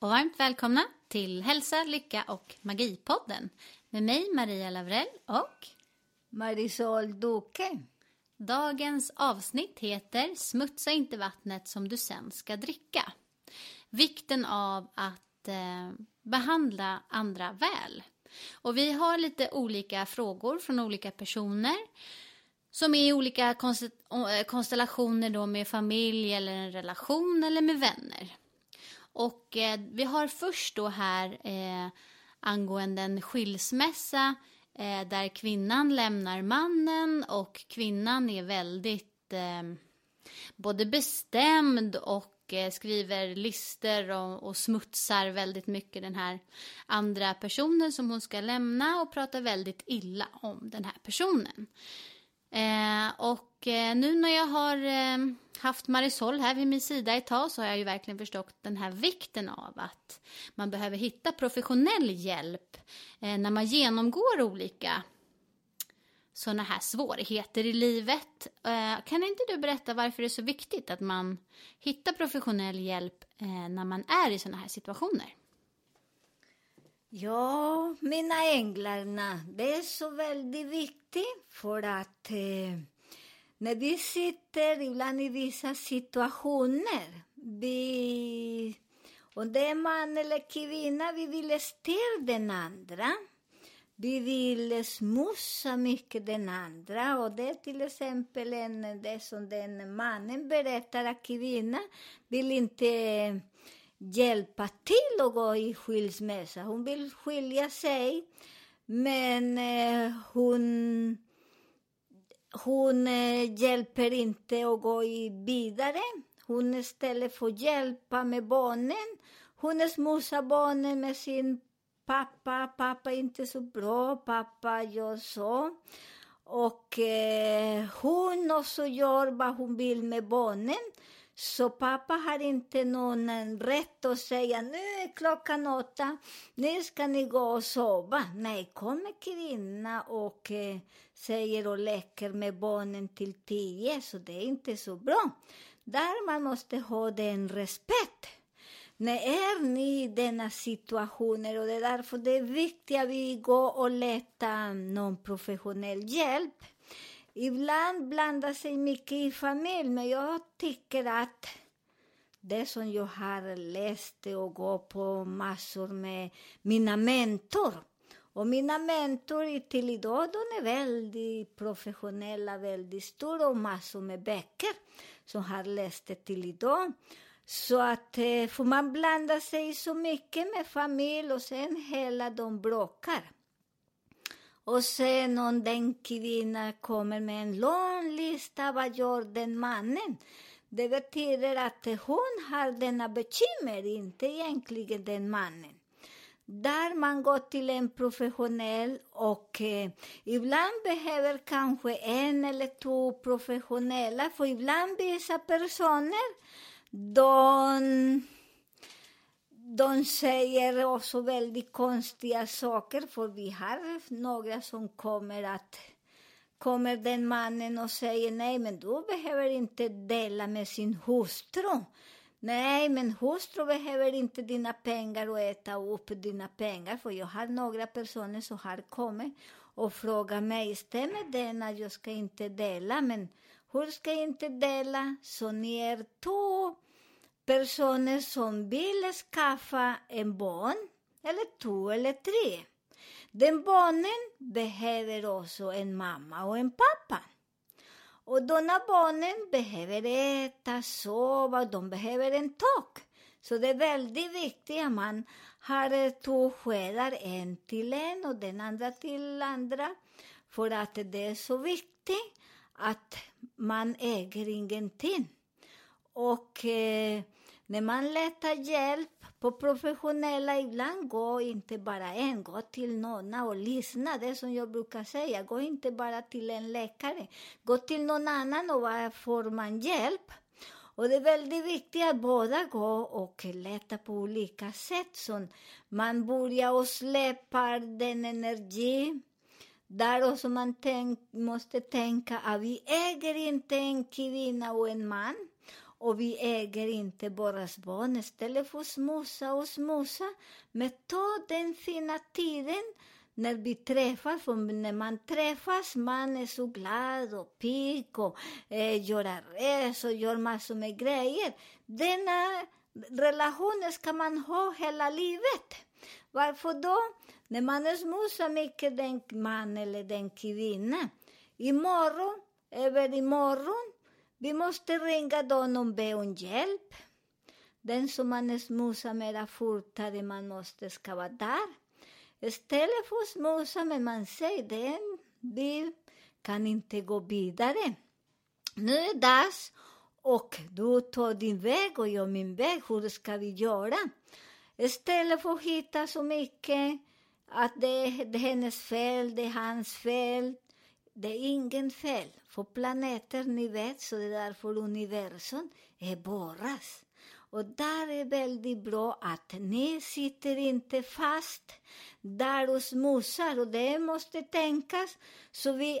Och varmt välkomna till Hälsa, Lycka och Magi-podden. Med mig Maria Lavrell och Marisol Doken. Dagens avsnitt heter Smutsa inte vattnet som du sen ska dricka. Vikten av att behandla andra väl. Och vi har lite olika frågor från olika personer. Som är i olika konstellationer då med familj eller en relation eller med vänner. Och vi har först då här angående en skilsmässa där kvinnan lämnar mannen och kvinnan är väldigt både bestämd och skriver lister och smutsar väldigt mycket den här andra personen som hon ska lämna och pratar väldigt illa om den här personen. Och nu när jag har haft Marisol här vid min sida ett tag så har jag ju verkligen förstått den här vikten av att man behöver hitta professionell hjälp när man genomgår olika sådana här svårigheter i livet. Kan inte du berätta varför det är så viktigt att man hittar professionell hjälp när man är i sådana här situationer? Ja, mina änglarna, det är så väldigt viktigt för att när vi sitter ibland i vissa situationer, om det är man eller kvinna, vi vill styra den andra. Vi vill smussa mycket den andra, och det är till exempel det som den mannen berättar att kvinnan vill inte hjälpa till att gå i skilsmässa. Hon vill skilja sig. Men hon hjälper inte att gå vidare. Hon istället får hjälpa med barnen. Hon smussar barnen med sin pappa. Pappa är inte så bra. Pappa gör så. Och hon också gör vad hon vill med barnen. Så pappa har inte någon rätt att säga, nu är klockan 8, nu ska ni gå och sova. Nej, kommer kvinna och säger och leker med barnen till 10, så det är inte så bra. Där man måste ha den respekt. När är ni i denna situationer, och det är därför det är viktigt att vi går och letar någon professionell hjälp. Ibland blandar sig mycket i familj, men jag tycker att det som jag har läst och går på massor med mina mentor. Och mina mentor till idag, de är väldigt professionella, väldigt stora, och massor med böcker som har läst det till idag. Så att får man blanda sig så mycket med familj, och sen hela de bråkar. Och sen om den kvinnan kommer med en lång lista, vad gör den mannen? Det betyder att hon har denna bekymmer, inte egentligen den mannen. Där man går till en professionell, och ibland behöver kanske en eller två professionella. För ibland vissa personer, de säger också väldigt konstiga saker, för vi har några som kommer den mannen och säger nej, men du behöver inte dela med sin hustru. Nej, men hustru behöver inte dina pengar och äta upp dina pengar. För jag har några personer som har kommit och frågat mig, stämmer den att jag ska inte dela? Men hur ska jag inte dela? Så ni är två personer som vill skaffa en barn, eller två eller tre. Den barnen behöver också en mamma och en pappa. Och de barnen behöver äta, sova, de behöver en tak. Så det är väldigt viktigt att man har två skedar, en till en och den andra till andra. För att det är så viktigt att man äger ingenting. Och när man letar hjälp på professionella, ibland gå inte bara en, gå till någon och lyssna. Det som jag brukar säga, gå inte bara till en läkare, gå till någon annan och var får man hjälp. Och det är väldigt viktigt att båda går och leta på olika sätt. Så man börjar och släppa den energi där, och så man måste tänka att vi äger inte en kvinna och en man. Och vi äger inte våra barn. Istället för smusa. Men ta den fina tiden när vi träffas. För när man träffas, man är så glad och pigg och gör resor och gör massor med grejer. Denna relationen ska man ha hela livet. Varför då? När man smusar mycket den man eller den kvinna. Över imorgon. Vi måste ringa dem och be om hjälp. Den som man smusar med fortare, man måste ska vara där. Istället för att smusa, men man säger det, vi kan inte gå vidare. Nu är det dags och du tar din väg och jag min väg. Hur ska vi göra? Istället för att hitta så mycket att det är hennes fel, det är hans fel. Det är ingen fel. För planeter, ni vet, så det är därför universum är borras. Och där är väldigt bra att ni sitter inte fast där och smusar. Och det måste tänkas så vi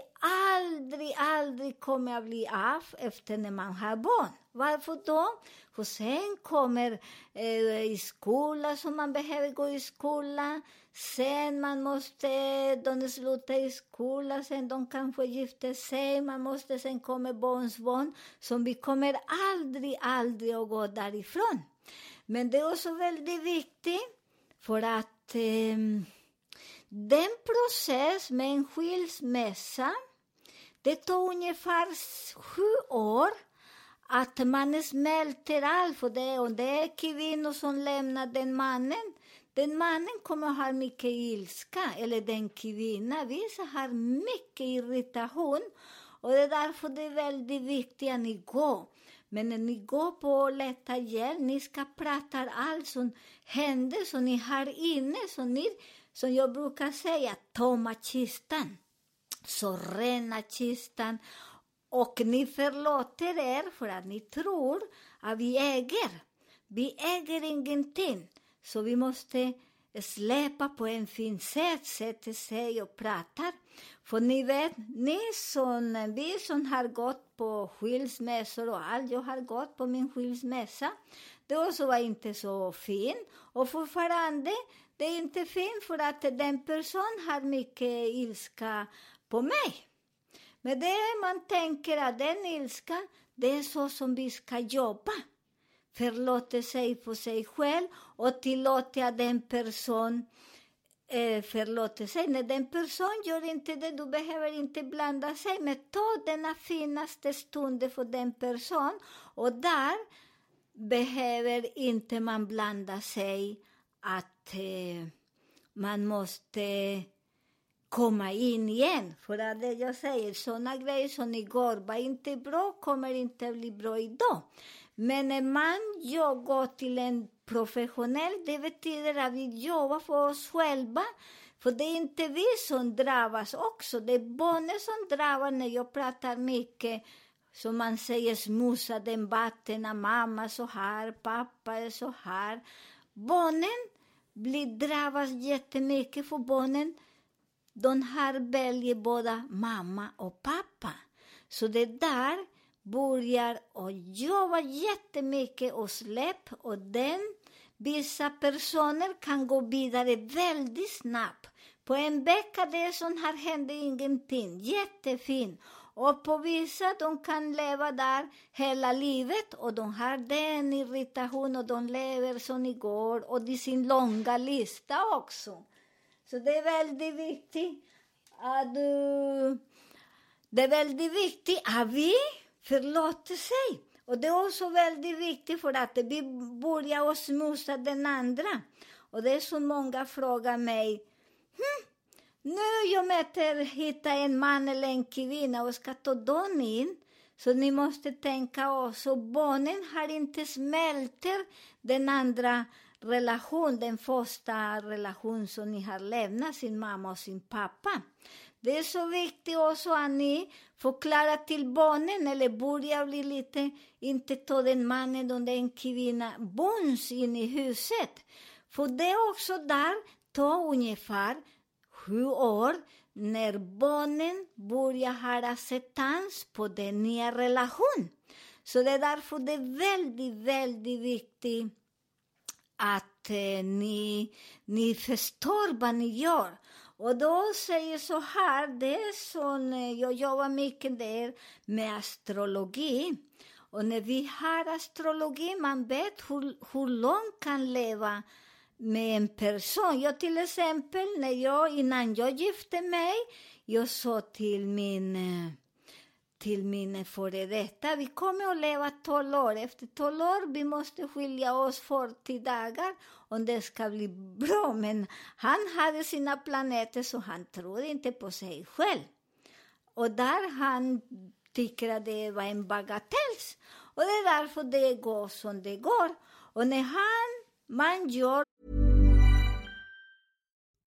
aldrig kommer att bli av efter när man har barn. Varför då? För sen kommer i skola, så man behöver gå i skola. Sen man måste, de slutar i skola, sen de kanske gifter sig. Man måste, sen kommer barnsbarn. Så vi kommer aldrig att gå därifrån. Men det är också väldigt viktigt för att den process med en skilsmässa, det tar ungefär 7 år. Att man smälter allt för det. Och det är kvinnor som lämnar den mannen. Den mannen kommer att ha mycket ilska. Eller den kvinna. Vissa har mycket irritation. Och det är därför det är väldigt viktigt att ni går. Men när ni går på och letar hjälp, ni ska prata allt som händer. Så ni har inne. Så ni, som jag brukar säga, tomma kistan. Så rena kistan. Och ni förlåter er för att ni tror att vi äger. Vi äger ingenting. Så vi måste släppa på en fin sätt, sätter sig och pratar. För ni vet, vi som har gått på skilsmässor och allt. Jag har gått på min skilsmässa. Det också var inte så fint. Och fortfarande, det är inte fint för att den person har mycket ilska på mig. Men det man tänker att den ilska, det är så som vi ska jobba. Förlåta sig på sig själv och tillåta den person förlåta sig. När den person gör inte det, du behöver inte blanda sig. Men ta denna finaste stunden för den person. Och där behöver inte man blanda sig att man måste komma in igen. För att det jag säger, sådana grejer som igår var inte bra, kommer inte bli bra idag. Men när jag går till en professionell, det betyder att vi jobbar för oss själva. För det är inte vi som drabbas också. Det är barnen som drabbas när jag pratar mycket. Som man säger, smusa den vatten, mamma så här, pappa är så här. Barnen blir drabbas jättemycket, för barnen, de här väljer båda mamma och pappa. Så det där börjar och jobba jättemycket och släpp. Och vissa personer kan gå vidare väldigt snabbt. På en vecka, det som här händer ingenting. Jättefint. Och på vissa, de kan leva där hela livet. Och de har den irritation och de lever som igår. Och det är sin långa lista också. Så det är väldigt viktigt att vi förlåter sig. Och det är också väldigt viktigt för att vi börjar smusa den andra. Och det är så många frågar mig. Nu jag möter hitta en man eller en kvinna och ska ta dem in. Så ni måste tänka också. Barnen har inte smälter den andra relation, den första relation som ni har lämnat sin mamma och sin pappa. Det är så viktigt också att ni förklarar till barnen eller börjar bli lite, inte ta den mannen och den kvinna bonds in i huset. För det är också där, ta ungefär 7 år när barnen börjar ha acceptans på den nya relation. Så det är därför det är väldigt, väldigt viktigt att ni förstår vad ni gör. Och då säger så här, det är som jag jobbar mycket där med astrologi. Och när vi har astrologi, man vet hur långt kan leva med en person. Jag till exempel, innan jag gifte mig, jag sa till min före detta, vi kommer att leva 12 år. Efter 12 år vi måste skilja oss 40 dagar om det ska bli bra. Men han hade sina planeter så han trodde inte på sig själv. Och där han tycker att det var en bagatells. Och det är därför det går som det går. Och när man gör...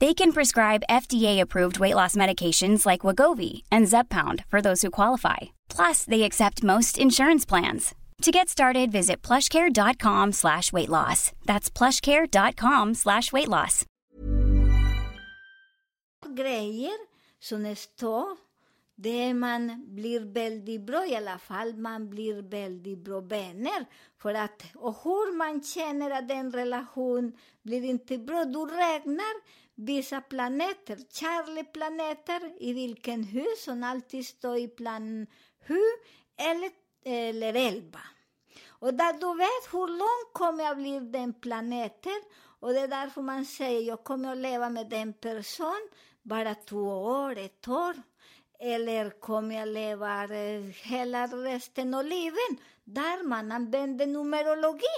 They can prescribe FDA-approved weight loss medications like Wegovy and Zepbound for those who qualify. Plus, they accept most insurance plans. To get started, visit plushcare.com/weightloss. That's plushcare.com/weightloss. Grejer som står, det man blir väldigt bra, i alla fall man blir väldigt bra vänner. För att, och hur man känner att den relation blir inte bra, du räknar vissa planeter, Charlie-planeter, i vilken hus som alltid står i plan Hu eller 11. Och där du vet hur långt kommer jag bli den planeten, och det är därför man säger jag kommer att leva med den person bara 2 år, 1 år, eller kommer jag leva hela resten av livet, där man använder numerologi.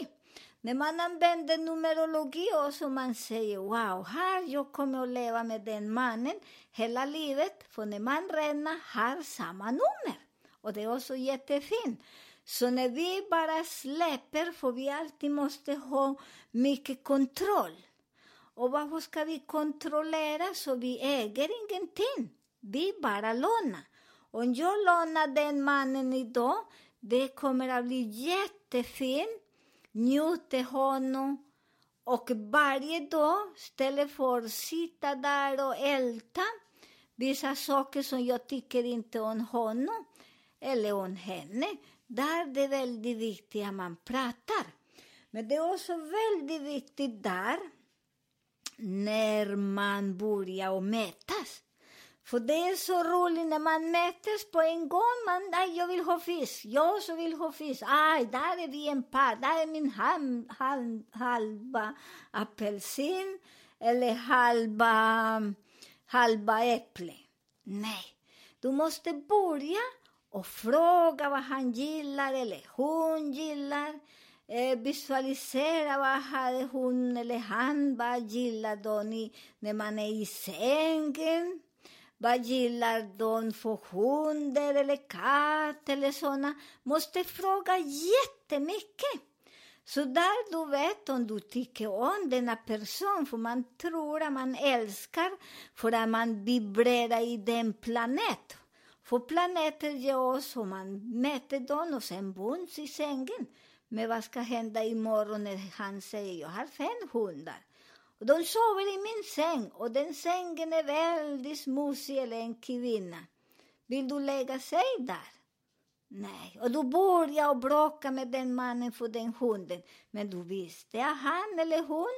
När man använder numerologi och man säger wow, här jag kommer att leva med den mannen hela livet. För när man redan har samma nummer. Och det är också jättefint. Så när vi bara släpper, för vi alltid måste ha mycket kontroll. Och varför ska vi kontrollera så vi äger ingenting? Vi bara lånar. Om jag lånar den mannen idag, det kommer att bli jättefint. Njuter honom och varje dag istället för att sitta där och älta vissa saker som jag tycker inte om honom eller om henne. Där det är väldigt viktigt att man pratar. Men det är också väldigt viktigt där när man börjar mätas. För det är så roligt när man mätes på en gång. Jag vill ha fisk. Jag så vill ha fisk. Aj, där är vi en par. Där är min halva apelsin. Eller halva äpple. Nej. Du måste börja och fråga vad han gillar eller hon gillar. Visualisera vad hon eller han gillar då när man är i sängen. Vad gillar de för hundar eller katt eller sådana? Måste fråga jättemycket. Så där du vet om du tycker om denna person, för man tror att man älskar för att man vibrerar i den planet. För planeter ger oss, och man mäter dem och sen bunds i sängen. Men vad ska hända imorgon när han säger jag har 500? Och de sover i min säng och den sängen är väldigt smutsig, eller en kvinna. Vill du lägga sig där? Nej, och du börjar och bråka med den mannen för den hunden. Men du visste att han eller hon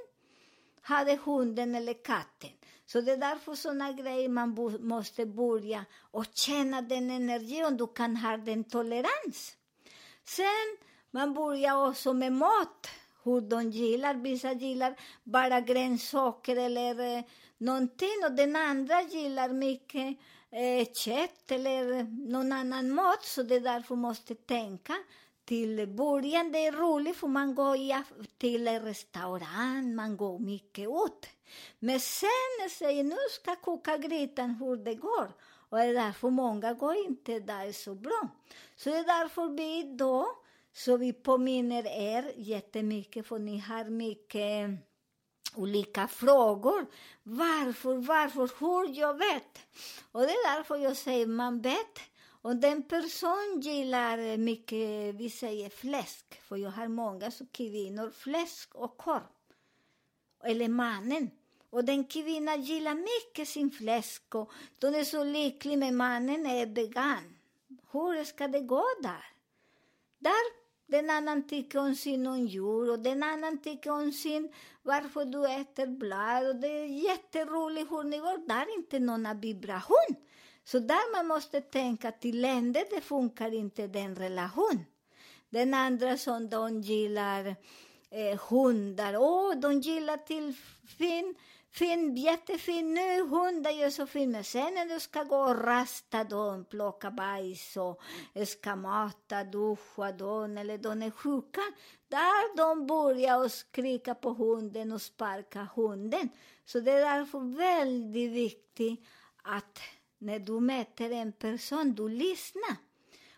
hade hunden eller katten. Så det är därför sådana grejer man måste börja och känna den energin. Du kan ha den tolerans. Sen man börjar också med mat. Hur de gillar, vissa gillar bara grönsaker eller någonting. Och den andra gillar mycket kött eller någon annan mat. Så det är därför måste tänka. Till början det är roligt för man går till restaurang, man går mycket ut. Men sen säger nu ska koka grytan hur det går. Och det är därför många går inte där så bra. Så det är därför vi då, så vi påminner jättemycket, för ni har mycket olika frågor. Varför, hur, jag vet. Och det är därför jag säger man vet. Och den person gillar mycket, vi säger fläsk. För jag har många så kvinnor, fläsk och korv. Eller mannen. Och den kvinnan gillar mycket sin fläsk. Och de är så lycklig med mannen är vegan. Hur ska det gå där? Där den annan tycker om sin djur och den annan tycker om sin varför du äter blad. Och det är jätteroligt hur ni går. Där är inte någon vibration. Så där man måste tänka till länder, det funkar inte den relation. Den andra som de gillar hundar. De gillar till fin, jättefin nu hundar gör så fin. Men sen när du ska gå och rasta dem, plocka bajs och ska mata, duscha dem eller de är sjuka. Där de börjar och skrika på hunden och sparka hunden. Så det är därför väldigt viktigt att när du mäter en person, du lyssnar.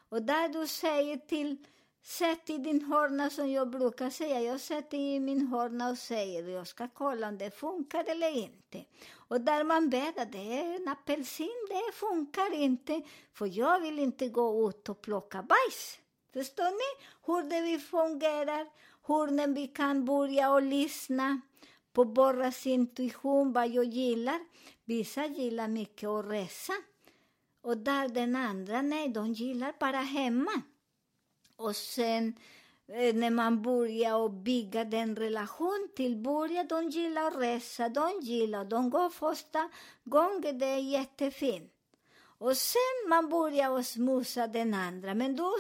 Och där du säger till, sätt i din hörna som jag brukar säga. Jag sätter i min hörna och säger, jag ska kolla om det funkar eller inte. Och där man vet att det är en apelsin, det funkar inte. För jag vill inte gå ut och plocka bajs. Förstår ni hur det vi fungerar? Hur när vi kan börja och lyssna på borras intuition, vad jag gillar. Vissa gillar mycket att resa. Och där den andra, nej, de gillar bara hemma. Och sen när man börjar och bygga den relation till början, de gillar att resa, de går första gången, det är jättefint. Och sen man börjar och smusa den andra, men då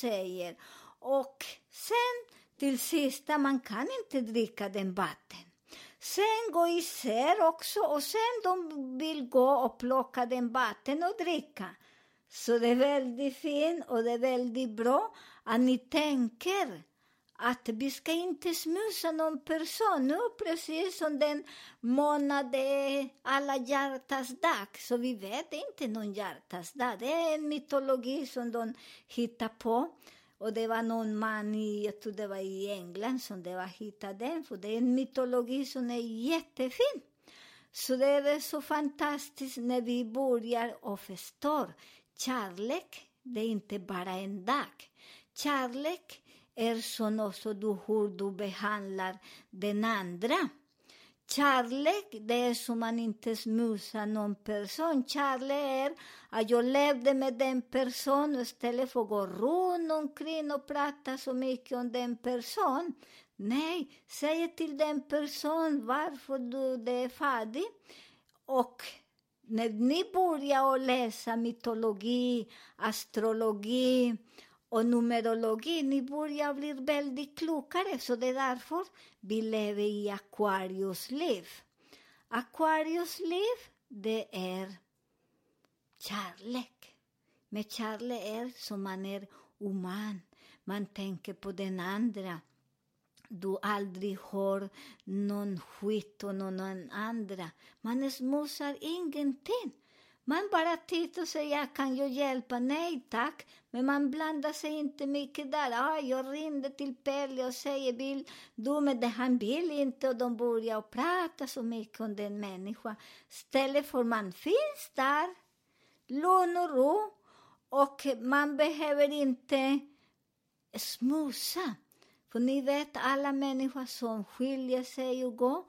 säger. Och sen till sista, man kan inte dricka den vatten. Sen går isär också och sen de vill gå och plocka den vatten och dricka. Så det är väldigt fint och det är väldigt bra att ni tänker att vi ska inte smusa någon person. Nu precis som den månaden alla hjärtas dag. Så vi vet inte någon hjärtas dag. Det är en mytologi som de hittar på. Och det var någon man i England som det var hittad den. För det är en mytologi som är jättefin. Så det är så fantastiskt när vi börjar och förstår. Kärlek, det är inte bara en dag. Kärlek är som också hur du behandlar den andra. Kärlek, det är som man inte smusar någon person. Kärlek är att jag levde med den personen istället för att gå runt omkring och prata så mycket om den personen. Nej, säg till den personen varför du är färdig. Och när ni börjar läsa mytologi, astrologi och numerologi, ni börjar bli väldigt klokare. Så det är därför vi lever i Aquarius liv. Aquarius liv, det är kärlek. Men kärlek är som man är human. Man tänker på den andra. Du aldrig hör någon skit och någon andra. Man smusar ingenting. Man bara tittar och säger jag kan ju hjälpa, nej tack. Men man blandar sig inte mycket där. Jag ringde till Pelle och säger vill du, men det han vill inte. Och de börjar prata så mycket om den människan. Istället för man finns där. Lån och ro. Och man behöver inte smusa. För ni vet alla människor som skiljer sig och går.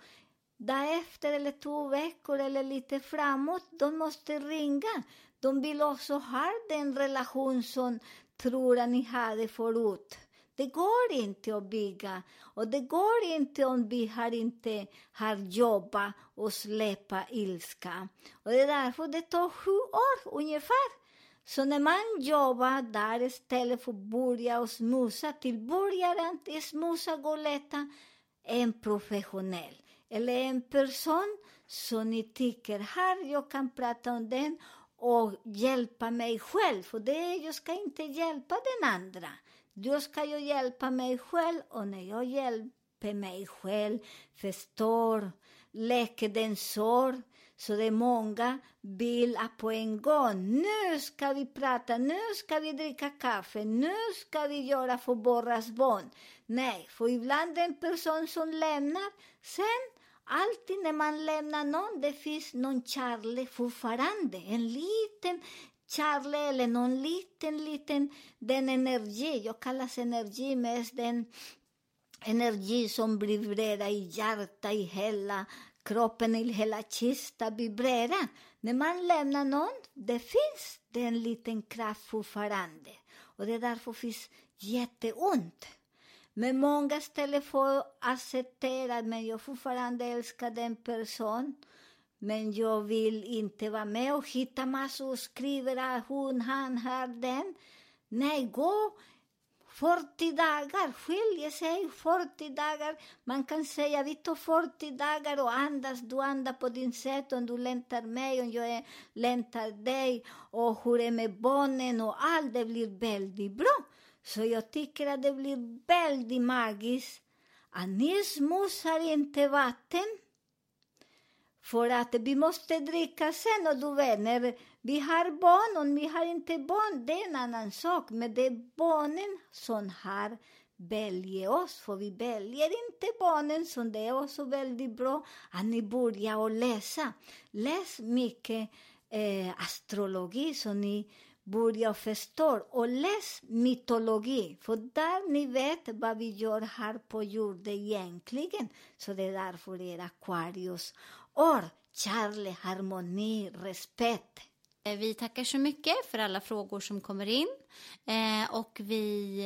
Därefter eller 2 veckor eller lite framåt, de måste ringa. De vill också ha den relation som tror att ni hade förut. Det går inte att bygga. Och det går inte om vi inte har jobbat och släppa ilska. Och det är därför det tar 7 år ungefär. Så när man jobbar där istället för att börja och smusa till början, smusa går lättare. En professionell. Eller en person som ni tycker här, jag kan prata om den och hjälpa mig själv. För det, jag ska inte hjälpa den andra. Jag ska ju hjälpa mig själv, och när jag hjälper mig själv förstår, läker den sår. Så det är många vill på en gång. Nu ska vi prata, nu ska vi dricka kaffe, nu ska vi göra för borras barn. Nej, för ibland en person som lämnar, sen alltid när man lämnar någon, det finns någon kärle fortfarande. En liten kärle eller någon liten, den energi, jag kallas energi med den energi som vibrerar i hjärta, i hela kroppen, i hela kista vibrerar. När man lämnar någon, det finns den liten kraft fortfarande. Och det är därför finns jätteont. Men många stället får acceptera, men jag fortfarande älskar den person. Men jag vill inte vara med och hitta massor och skriva hon, han, har den. Nej, gå 40 dagar, skiljer sig 40 dagar. Man kan säga vi tar 40 dagar och andas, du andar på din sätt. Om du läntar mig, om jag läntar dig, och hur är med barnen och allt, det blir väldigt bra. Så jag tycker att det blir väldigt magiskt att ni smusar inte vatten, för att vi måste dricka sen. Och du vet, när vi har barn, och vi har inte barn, det är en annan sak. Men det är barnen som har väljer oss, för vi väljer inte barnen. Så det är också väldigt bra att ni börjar läsa. Läs mycket astrologi så ni börja förstå, och läs mytologi, för där ni vet vad vi gör här på jorden egentligen. Så det är därför det är Aquarius år, kärlek, harmoni, respekt. Vi tackar så mycket för alla frågor som kommer in, och vi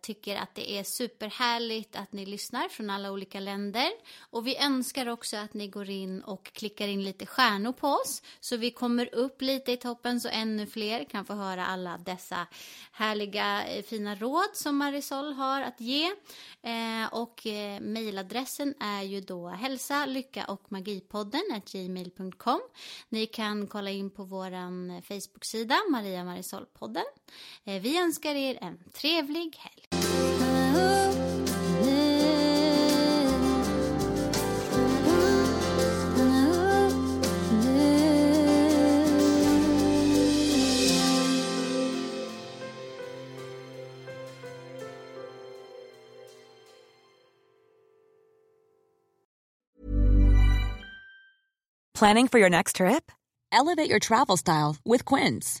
tycker att det är superhärligt att ni lyssnar från alla olika länder, och vi önskar också att ni går in och klickar in lite stjärnor på oss så vi kommer upp lite i toppen, så ännu fler kan få höra alla dessa härliga fina råd som Marisol har att ge. Och mejladressen är ju då hälsa, lycka och magipodden@gmail.com. Ni kan kolla in på våran Facebook-sida Maria Marisol-podden. Vi önskar er en trevlig helg. Planning for your next trip? Elevate your travel style with Quince.